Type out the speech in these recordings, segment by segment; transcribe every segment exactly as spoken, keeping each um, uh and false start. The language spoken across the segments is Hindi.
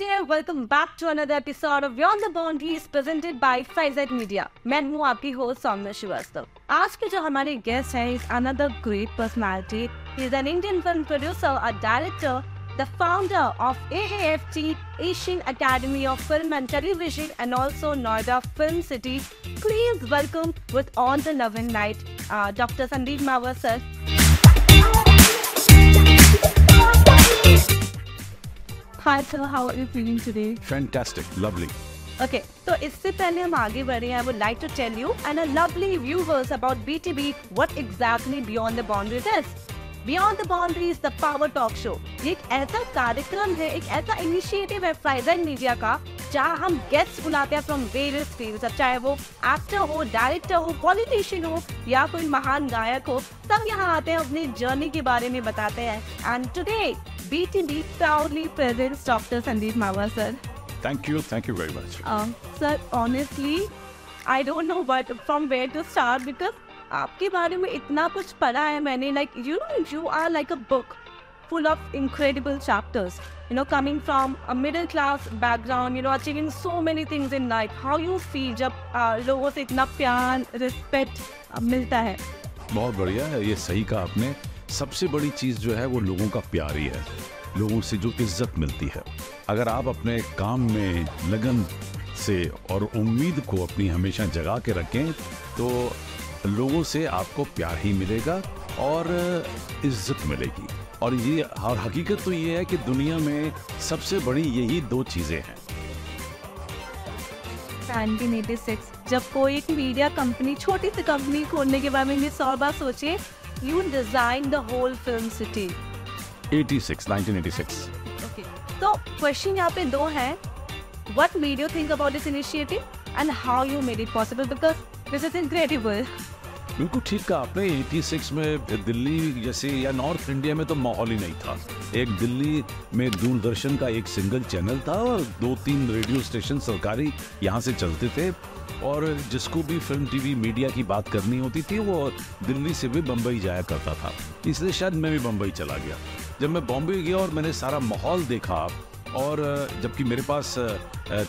dear, welcome back to another episode of Beyond the Boundaries presented by Fizet Media। मैं हूँ आपकी होस्ट सौम्या श्रीवास्तव। आज के जो हमारे गेस्ट हैं is another great personality. Is an Indian film producer, a director, the founder of A A F T, Asian academy of film and television and also Noida film city. Please welcome with on the love and light doctor Sandeep Marwah sir. Hi sir, how are you feeling today? Fantastic, lovely. Okay, so इससे पहले हम आगे बढ़े हैं, I would like to tell you and our lovely viewers about B T B, what exactly Beyond the Boundaries is. Beyond the Boundaries the Power Talk Show ये एक ऐसा कार्यक्रम है, एक ऐसा इनिशिएटिव है Fizet Media का, जहाँ हम गेस्ट बुलाते हैं फ्रॉम वेरियस फील्ड्स। अब चाहे वो एक्टर हो, डायरेक्टर हो, पॉलिटिशियन हो या कोई महान गायक हो, सब यहाँ आते हैं, अपनी जर्नी के बारे में बताते हैं। And today B T B proudly presents Doctor Sandeep Marwah sir. Thank you, thank you very much. Um, sir, honestly, I don't know what from where to start because आपके बारे में इतना कुछ पढ़ा है मैंने, like you know you are like a book full of incredible chapters. You know, coming from a middle class background, you know achieving so many things in life. How you feel जब uh, लोगों से इतना प्यार, respect uh, मिलता है? बहुत बढ़िया है, ये सही कहा आपने। सबसे बड़ी चीज़ जो है वो लोगों का प्यार ही है, लोगों से जो इज्जत मिलती है। अगर आप अपने काम में लगन से और उम्मीद को अपनी हमेशा जगा के रखें तो लोगों से आपको प्यार ही मिलेगा और इज्जत मिलेगी। और ये और हकीकत तो ये है कि दुनिया में सबसे बड़ी यही दो चीज़ें हैं। नाइनटीन एटी सिक्स जब कोई एक मीडिया कंपनी, छोटी सी कंपनी खोलने के बारे में सौ बार सोचे, you designed the whole film city। eighty-six, nineteen eighty-six। Okay, so question यहाँ पे दो हैं, what made you think about this initiative and how you made it possible because this is incredible। बिल्कुल ठीक कहा आपने। छियासी में दिल्ली जैसे या नॉर्थ इंडिया में तो माहौल ही नहीं था। एक दिल्ली में दूरदर्शन का एक सिंगल चैनल था और दो तीन रेडियो स्टेशन सरकारी यहाँ से चलते थे, और जिसको भी फिल्म टीवी मीडिया की बात करनी होती थी वो दिल्ली से भी बम्बई जाया करता था। इसलिए शायद मैं भी बम्बई चला गया। जब मैं बॉम्बे गया और मैंने सारा माहौल देखा, और जबकि मेरे पास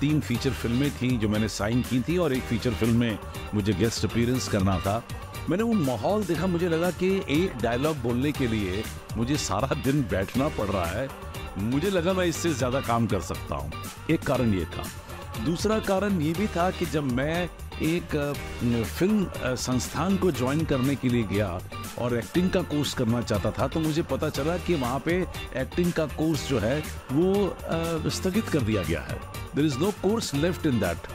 तीन फीचर फिल्में थीं जो मैंने साइन की थी और एक फीचर फिल्म में मुझे गेस्ट अपीयरेंस करना था, मैंने वो माहौल देखा। मुझे लगा कि एक डायलॉग बोलने के लिए मुझे सारा दिन बैठना पड़ रहा है, मुझे लगा मैं इससे ज़्यादा काम कर सकता हूँ। एक कारण ये था। दूसरा कारण ये भी था कि जब मैं एक फिल्म संस्थान को ज्वाइन करने के लिए गया और एक्टिंग का कोर्स करना चाहता था, तो मुझे पता चला कि वहाँ पे एक्टिंग का कोर्स जो है वो स्थगित कर दिया गया है। There is no course left in that.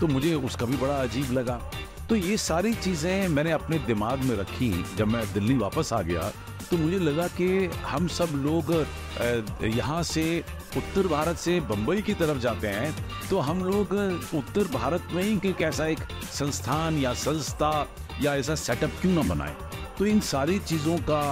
तो मुझे उसका भी बड़ा अजीब लगा। तो ये सारी चीज़ें मैंने अपने दिमाग में रखी। जब मैं दिल्ली वापस आ गया तो मुझे लगा कि हम सब लोग यहाँ से उत्तर भारत से बम्बई की तरफ जाते हैं, तो हम लोग उत्तर भारत में ही कि कैसा एक संस्थान या संस्था या ऐसा सेटअप क्यों ना बनाएं। तो इन सारी चीज़ों का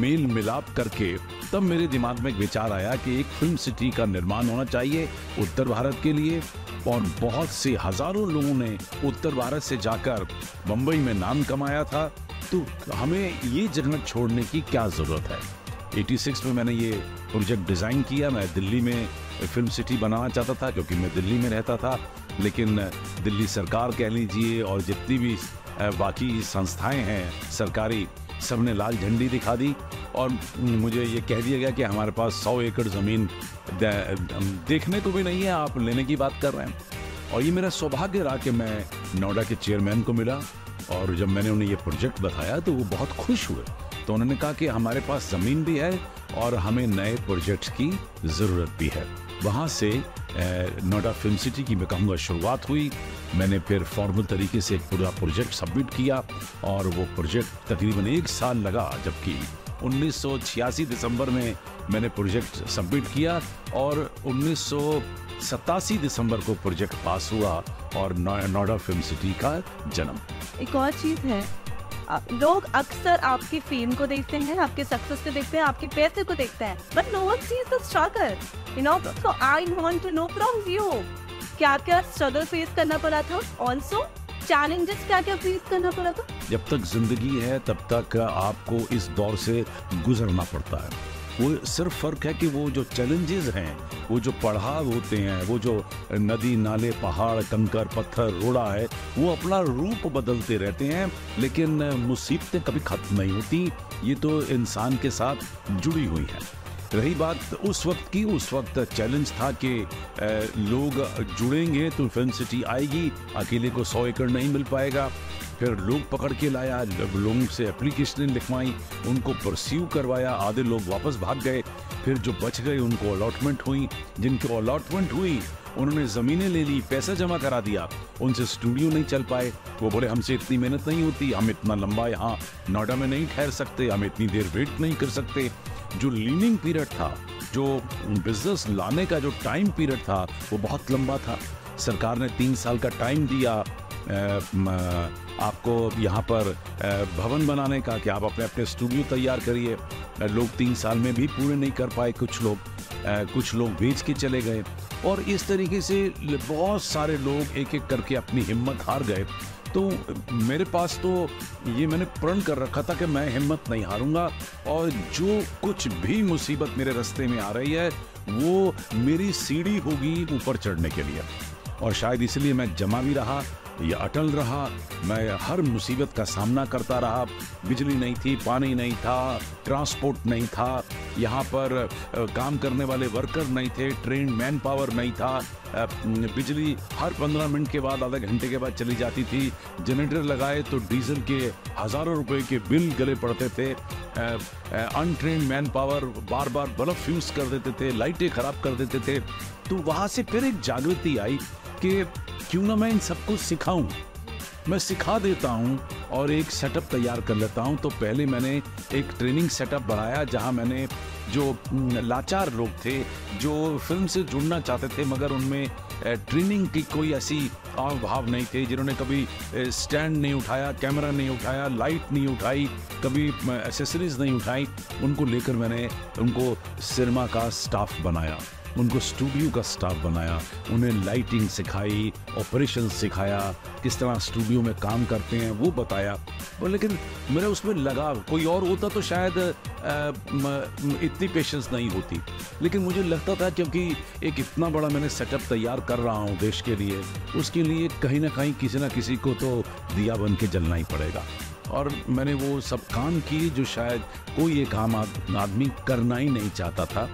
मेल मिलाप करके तब मेरे दिमाग में एक विचार आया कि एक फिल्म सिटी का निर्माण होना चाहिए उत्तर भारत के लिए। और बहुत से हज़ारों लोगों ने उत्तर भारत से जाकर बम्बई में नाम कमाया था, तो हमें ये जगह छोड़ने की क्या ज़रूरत है। छियासी में मैंने ये प्रोजेक्ट डिज़ाइन किया। मैं दिल्ली में फिल्म सिटी बनाना चाहता था क्योंकि मैं दिल्ली में रहता था, लेकिन दिल्ली सरकार कह लीजिए और जितनी भी बाकी संस्थाएं हैं सरकारी, सब ने लाल झंडी दिखा दी और मुझे ये कह दिया गया कि हमारे पास सौ एकड़ ज़मीन देखने को भी नहीं है, आप लेने की बात कर रहे हैं। और ये मेरा सौभाग्य रहा कि मैं नोएडा के चेयरमैन को मिला, और जब मैंने उन्हें ये प्रोजेक्ट बताया तो वो बहुत खुश हुए। तो उन्होंने कहा कि हमारे पास ज़मीन भी है और हमें नए प्रोजेक्ट्स की ज़रूरत भी है। वहाँ से नोएडा फिल्म सिटी की मैं कहूँगा शुरुआत हुई। मैंने फिर फॉर्मल तरीके से एक पूरा प्रोजेक्ट सबमिट किया और वो प्रोजेक्ट तकरीबन एक साल लगा, जबकि उन्नीस सौ छियासी दिसंबर में मैंने प्रोजेक्ट सबमिट किया और उन्नीस सौ सतासी दिसंबर को प्रोजेक्ट पास हुआ और नोएडा फिल्म सिटी का जन्म। एक और चीज़ है, लोग अक्सर आपकी फेम को देखते हैं, आपके सक्सेस को देखते हैं, आपके पैसे को देखते हैं, but no one sees the struggle, you know. So I want to know from you, क्या क्या स्ट्रगल फेस करना पड़ा था, ऑल्सो चैलेंजेस क्या क्या फेस करना पड़ा था। जब तक जिंदगी है तब तक आपको इस दौर से गुजरना पड़ता है। वो सिर्फ फ़र्क है कि वो जो चैलेंजेस हैं, वो जो पड़ाव होते हैं, वो जो नदी नाले पहाड़ कंकर पत्थर रोड़ा है, वो अपना रूप बदलते रहते हैं, लेकिन मुसीबतें कभी ख़त्म नहीं होती। ये तो इंसान के साथ जुड़ी हुई है। रही बात उस वक्त की, उस वक्त चैलेंज था कि लोग जुड़ेंगे तो फिल्म सिटी आएगी, अकेले को सौ एकड़ नहीं मिल पाएगा। फिर लोग पकड़ के लाया, लोगों से एप्लीकेशनें लिखवाई, उनको परस्यू करवाया, आधे लोग वापस भाग गए। फिर जो बच गए उनको अलॉटमेंट हुई, जिनको अलॉटमेंट हुई उन्होंने ज़मीनें ले ली, पैसा जमा करा दिया, उनसे स्टूडियो नहीं चल पाए। वो बोले हमसे इतनी मेहनत नहीं होती, हम इतना लंबा यहाँ नोएडा में नहीं ठहर सकते, हम इतनी देर वेट नहीं कर सकते। जो लीनिंग पीरियड था, जो बिजनेस लाने का जो टाइम पीरियड था, वो बहुत लंबा था। सरकार ने तीन साल का टाइम दिया आपको यहाँ पर भवन बनाने का कि आप अपने अपने स्टूडियो तैयार करिए। लोग तीन साल में भी पूरे नहीं कर पाए, कुछ लोग कुछ लोग बेच के चले गए, और इस तरीके से बहुत सारे लोग एक एक करके अपनी हिम्मत हार गए। तो मेरे पास तो ये मैंने प्रण कर रखा था कि मैं हिम्मत नहीं हारूंगा, और जो कुछ भी मुसीबत मेरे रास्ते में आ रही है वो मेरी सीढ़ी होगी ऊपर चढ़ने के लिए। और शायद इसलिए मैं जमा भी रहा या अटल रहा, मैं हर मुसीबत का सामना करता रहा। बिजली नहीं थी, पानी नहीं था, ट्रांसपोर्ट नहीं था, यहाँ पर काम करने वाले वर्कर नहीं थे, ट्रेन मैन पावर नहीं था, बिजली हर पंद्रह मिनट के बाद, आधे घंटे के बाद चली जाती थी। जनरेटर लगाए तो डीजल के हज़ारों रुपए के बिल गले पड़ते थे। अनट्रेन मैन पावर बार बार बल्ब फ्यूज़ कर देते थे, लाइटें ख़राब कर देते थे। तो वहाँ से फिर एक जागृति आई कि क्यों ना मैं इन सबको सिखाऊं, मैं सिखा देता हूं और एक सेटअप तैयार कर लेता हूं। तो पहले मैंने एक ट्रेनिंग सेटअप बनाया जहां मैंने जो लाचार लोग थे, जो फिल्म से जुड़ना चाहते थे मगर उनमें ट्रेनिंग की कोई ऐसी आव भाव नहीं थे, जिन्होंने कभी स्टैंड नहीं उठाया, कैमरा नहीं उठाया, लाइट नहीं उठाई, कभी एसेसरीज़ नहीं उठाई, उनको लेकर मैंने उनको सिनेमा का स्टाफ बनाया, उनको स्टूडियो का स्टाफ बनाया, उन्हें लाइटिंग सिखाई, ऑपरेशन सिखाया, किस तरह स्टूडियो में काम करते हैं वो बताया। लेकिन मेरा उसमें लगाव, कोई और होता तो शायद इतनी पेशेंस नहीं होती, लेकिन मुझे लगता था क्योंकि एक इतना बड़ा मैंने सेटअप तैयार कर रहा हूँ देश के लिए, उसके लिए कहीं ना कहीं किसी ना किसी को तो दिया बन के जलना ही पड़ेगा। और मैंने वो सब काम किए जो शायद कोई एक आम आदमी करना ही नहीं चाहता था।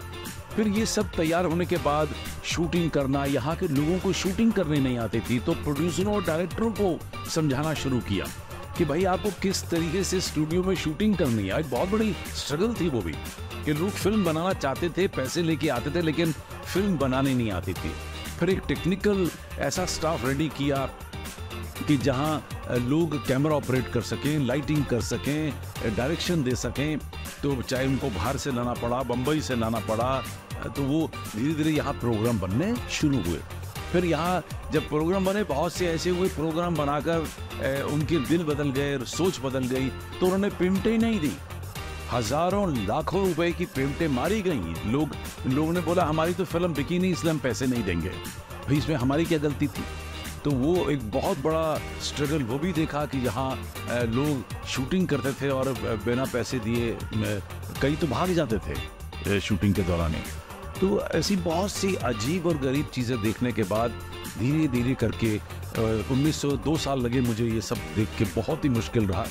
फिर ये सब तैयार होने के बाद शूटिंग करना, यहाँ के लोगों को शूटिंग करने नहीं आती थी, तो प्रोड्यूसरों और डायरेक्टरों को समझाना शुरू किया कि भाई आपको किस तरीके से स्टूडियो में शूटिंग करनी है। एक बहुत बड़ी स्ट्रगल थी वो भी, कि लोग फिल्म बनाना चाहते थे, पैसे लेके आते थे, लेकिन फिल्म बनाने नहीं आती थी। फिर एक टेक्निकल ऐसा स्टाफ रेडी किया कि जहाँ लोग कैमरा ऑपरेट कर सकें, लाइटिंग कर सकें, डायरेक्शन दे सकें। तो चाहे उनको बाहर से लाना पड़ा, बम्बई से लाना पड़ा, तो वो धीरे धीरे यहाँ प्रोग्राम बनने शुरू हुए। फिर यहाँ जब प्रोग्राम बने, बहुत से ऐसे हुए प्रोग्राम बनाकर उनके दिल बदल गए, सोच बदल गई, तो उन्होंने पेमेंटें ही नहीं दी। हज़ारों लाखों रुपए की पेमेंटें मारी गई। लोग लोगों ने बोला हमारी तो फिल्म बिकी नहीं, इसलिए हम पैसे नहीं देंगे। भाई इसमें हमारी क्या गलती थी? तो वो एक बहुत बड़ा स्ट्रगल वो भी देखा कि यहाँ लोग शूटिंग करते थे और बिना पैसे दिए कई तो भाग जाते थे शूटिंग के दौरान। तो ऐसी बहुत सी अजीब और गरीब चीज़ें देखने के बाद धीरे धीरे करके उन्नीस सौ दो साल लगे मुझे ये सब देख के, बहुत ही मुश्किल रहा।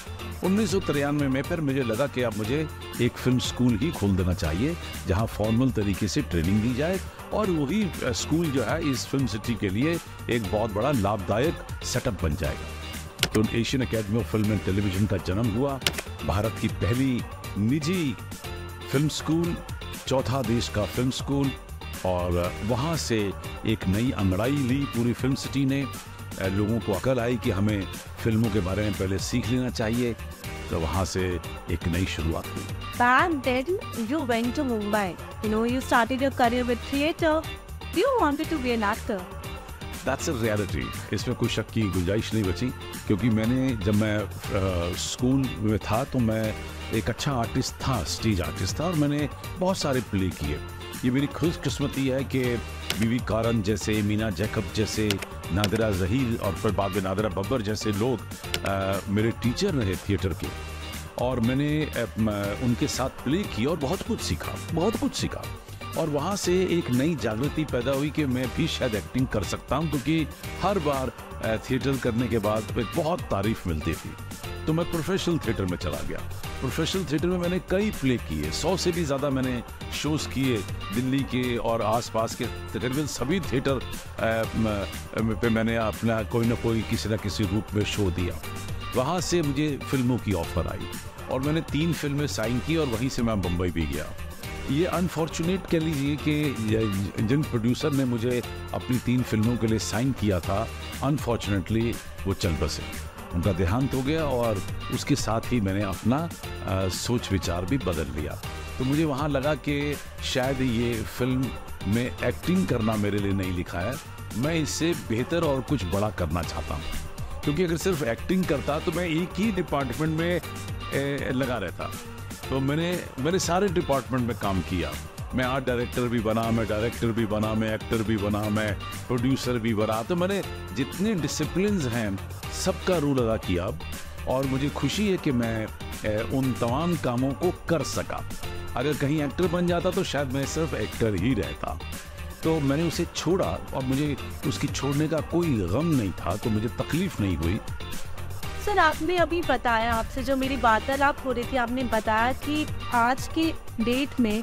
उन्नीस सौ तिरानवे में फिर मुझे लगा कि अब मुझे एक फ़िल्म स्कूल ही खोल देना चाहिए जहाँ फॉर्मल तरीके से ट्रेनिंग दी जाए, और वही स्कूल जो है इस फिल्म सिटी के लिए एक बहुत बड़ा लाभदायक सेटअप बन जाएगा। तो Asian academy of film and television का जन्म हुआ, भारत की पहली निजी फिल्म स्कूल, चौथा देश का फिल्म स्कूल, और वहाँ से एक नई अंगड़ाई ली पूरी फिल्म सिटी ने। लोगों को अकल आई कि हमें फिल्मों के बारे में पहले सीख लेना चाहिए, तो वहाँ से एक नई शुरुआत हुई। Back then, you went to Mumbai. You know, you started your career with theatre. You wanted to be an actor. That's a reality. इसमें कोई शक की गुंजाइश नहीं बची, क्योंकि मैंने जब मैं स्कूल में था तो मैं एक अच्छा आर्टिस्ट था, स्टेज आर्टिस्ट था, और मैंने बहुत सारे प्ले किए। ये मेरी खुशकिस्मती है कि बीवी कारण जैसे, मीना जैकब जैसे, नादिरा ज़हीर और फिर बाद में नादिरा बब्बर जैसे लोग आ, मेरे टीचर रहे थिएटर के। और मैंने उनके साथ प्ले किया और बहुत कुछ सीखा, बहुत कुछ सीखा और वहाँ से एक नई जागृति पैदा हुई कि मैं भी शायद एक्टिंग कर सकता हूँ, क्योंकि हर बार थिएटर करने के बाद एक बहुत तारीफ मिलती थी। तो मैं प्रोफेशनल थिएटर में चला गया। प्रोफेशनल थिएटर में मैंने कई प्ले किए, सौ से भी ज़्यादा मैंने शोज़ किए दिल्ली के और आसपास के तकरीबन सभी थिएटर पे मैंने अपना कोई ना कोई किसी न किसी रूप में शो दिया। वहाँ से मुझे फिल्मों की ऑफ़र आई और मैंने तीन फिल्में साइन की और वहीं से मैं बम्बई भी गया। ये अनफॉर्चुनेट कह लीजिए कि जिन प्रोड्यूसर ने मुझे अपनी तीन फिल्मों के लिए साइन किया था, अनफॉर्चुनेटली वो चल बसे, उनका देहांत हो गया और उसके साथ ही मैंने अपना आ, सोच विचार भी बदल लिया। तो मुझे वहाँ लगा कि शायद ये फिल्म में एक्टिंग करना मेरे लिए नहीं लिखा है, मैं इससे बेहतर और कुछ बड़ा करना चाहता हूँ, क्योंकि अगर सिर्फ एक्टिंग करता तो मैं एक ही डिपार्टमेंट में ए, लगा रहता। तो मैंने मैंने सारे डिपार्टमेंट में काम किया, मैं आर्ट डायरेक्टर भी बना, मैं डायरेक्टर भी बना, मैं एक्टर भी बना, मैं प्रोड्यूसर भी बना। तो मैंने जितने डिसिप्लिन्स हैं सबका रोल अदा किया और मुझे खुशी है कि मैं ए, उन तमाम कामों को कर सका। अगर कहीं एक्टर बन जाता तो शायद मैं सिर्फ एक्टर ही रहता। तो मैंने उसे छोड़ा और मुझे उसकी छोड़ने का कोई गम नहीं था, तो मुझे तकलीफ़ नहीं हुई। सर, आपने अभी बताया, आपसे जो मेरी वार्तालाप हो रही थी, आपने बताया कि आज की डेट में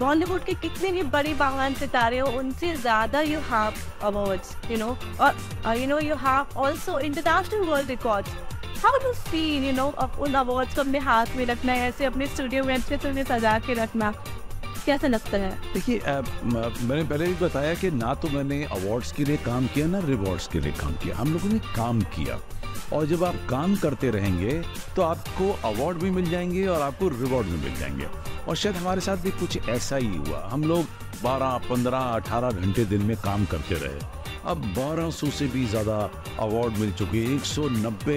बॉलीवुड के कितने भी बड़े बागान सितारे हो, उनसे ज़्यादा you have awards, you know, और you know you have also international world records. How do feel, you know, उन अवार्ड्स को अपने हाथ में रखना है, ऐसे अपने स्टूडियो में अच्छे से उन्हें सजा के रखना, कैसा लगता है? देखिए, मैंने पहले भी बताया कि ना तो मैंने अवार्ड्स के लिए काम किया ना रिवॉर्ड्स के लिए काम किया, हम लोगों ने काम किया। और जब आप काम करते रहेंगे तो आपको अवार्ड भी मिल जाएंगे और आपको रिवॉर्ड भी मिल जाएंगे। और शायद हमारे साथ भी कुछ ऐसा ही हुआ, हम लोग बारह, पंद्रह, अठारह घंटे दिन में काम करते रहे। अब बारह सौ से भी ज़्यादा अवार्ड मिल चुके, एक सौ नब्बे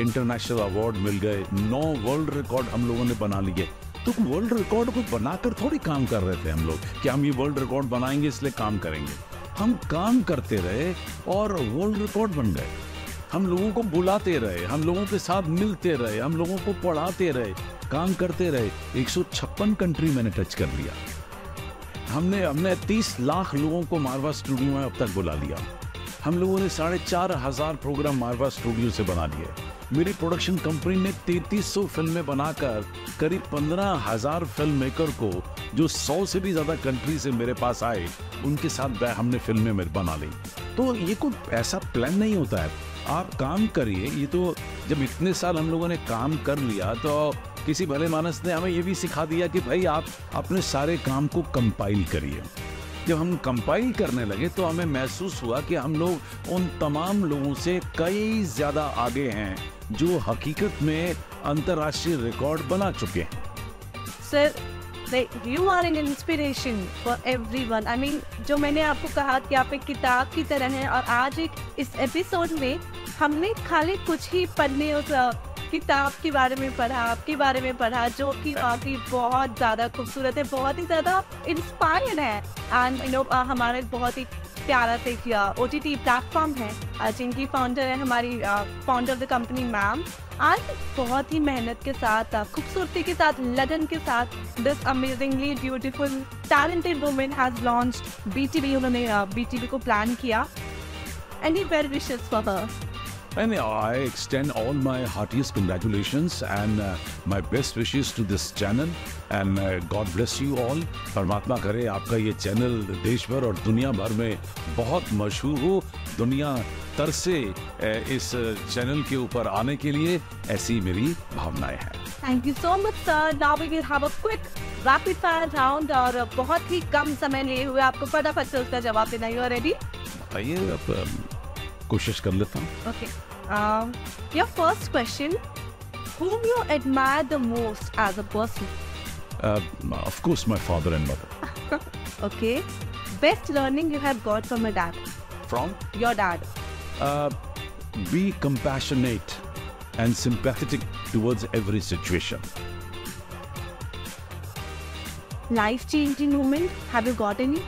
इंटरनेशनल अवार्ड मिल गए, नौ वर्ल्ड रिकॉर्ड हम लोगों ने बना लिए। तो वर्ल्ड रिकॉर्ड को बनाकर थोड़ी काम कर रहे थे हम लोग कि हम ये वर्ल्ड रिकॉर्ड बनाएंगे इसलिए काम करेंगे। हम काम करते रहे और वर्ल्ड रिकॉर्ड बन गए। हम लोगों को बुलाते रहे, हम लोगों के साथ मिलते रहे, हम लोगों को पढ़ाते रहे, काम करते रहे। एक सौ छप्पन कंट्री मैंने टच कर लिया। हमने हमने तीस लाख लोगों को मारवा स्टूडियो में अब तक बुला लिया। हम लोगों ने साढ़े चार हज़ार प्रोग्राम मारवा स्टूडियो से बना लिए। मेरी प्रोडक्शन कंपनी ने तैंतीस सौ फिल्में बनाकर करीब पंद्रह हज़ार फिल्म मेकर को, जो सौ से भी ज़्यादा कंट्री से मेरे पास आए, उनके साथ हमने फिल्में मेरे बना ली। तो ये कोई ऐसा प्लान नहीं होता है, आप काम करिए। ये तो जब इतने साल हम लोगों ने काम कर लिया तो किसी भले मानस ने हमें ये भी सिखा दिया कि भाई आप अपने सारे काम को कंपाइल करिए। जब हम कंपाइल करने लगे तो हमें महसूस हुआ कि हम लोग उन तमाम लोगों से कई ज़्यादा आगे हैं जो हकीकत में अंतर्राष्ट्रीय रिकॉर्ड बना चुके हैं। Sir, you are an inspiration for everyone. I mean, जो मैंने आपको कहा कि आप एक किताब की तरह हैं, और आज एक इस एपिसोड में हमने खाली कुछ ही पन्ने उस किताब के बारे में पढ़ा, आपके बारे में पढ़ा, जो कि आपकी बहुत ज़्यादा खूबसूरत है, बहुत ही ज़्यादा इंस्पायर्ड है। एंड यू नो, हमारे बहुत ही प्यारा से एक ओ टी टी प्लेटफॉर्म है जिनकी फाउंडर है हमारी founder of the company ma'am. आज बहुत ही मेहनत के साथ, खूबसूरती के साथ, लगन के साथ this amazingly beautiful talented women has launched BTV. उन्होंने बीटीवी को प्लान किया। Any well wishes for her? And I extend all my heartiest congratulations and uh, my best wishes to this channel. And uh, God bless you all. परमात्मा करे आपका ये चैनल देश भर और दुनिया भर में बहुत मशहूर हो। दुनिया तरसे इस चैनल के ऊपर आने के लिए, ऐसी मेरी भावनाएं हैं। Thank you so much, sir. Now we will have a quick rapid fire round और बहुत ही कम समय लिए हुए आपको फटाफट से उसका जवाब देना है। You are ready? बताइए अब। कोशिश कर लेता हूँ। Okay, your first question, whom you admire the most as a person? Uh, of course, my father and mother. Okay, best learning you have got from your dad? From? Your dad. Uh, be compassionate and sympathetic towards every situation. Life-changing moment, have you got any?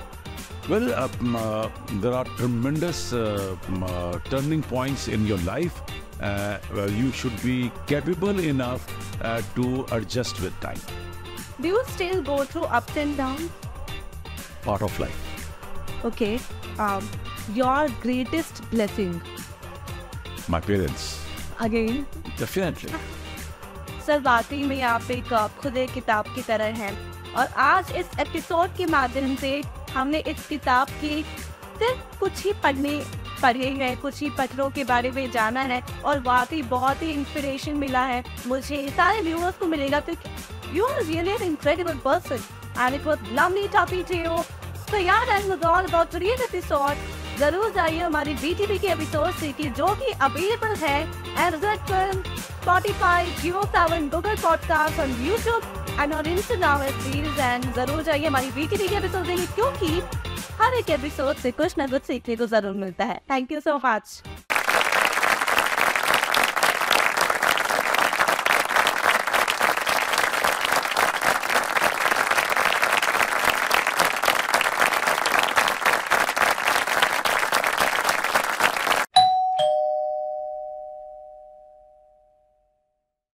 Well, uh, uh, there are tremendous uh, uh, turning points in your life. Uh, well, you should be capable enough uh, to adjust with time. Do you still go through ups and downs? Part of life. Okay. Um, your greatest blessing? My parents. Again? Definitely. Sir वाकई में आप एक खुद एक किताब की तरह हैं और आज इस एपिसोड के माध्यम से हमने इस किताब की सिर्फ कुछ ही पढ़ने पढ़े हैं, कुछ ही पत्रों के बारे में जाना है और वाकई बहुत ही इंस्पिरेशन मिला है मुझे, सारे व्यूअर्स को मिलेगा। तो you are really an incredible person and it was lovely topic to you. तो यार I was all about today's episode. जरूर जाइए हमारी बीटीवी के एपिसोड से कि जो कि अवेलेबल है एंड्रॉइड पर, Spotify, Jio Saavn, Google podcast और यूट्यूब एंड और इंस्टाग्राम रील्स एंड जरूर जाइए हमारी बीटीवी के एपिसोड देखिए क्योंकि हर एक एपिसोड से कुछ न कुछ सीखने को जरूर मिलता है। Thank you so much.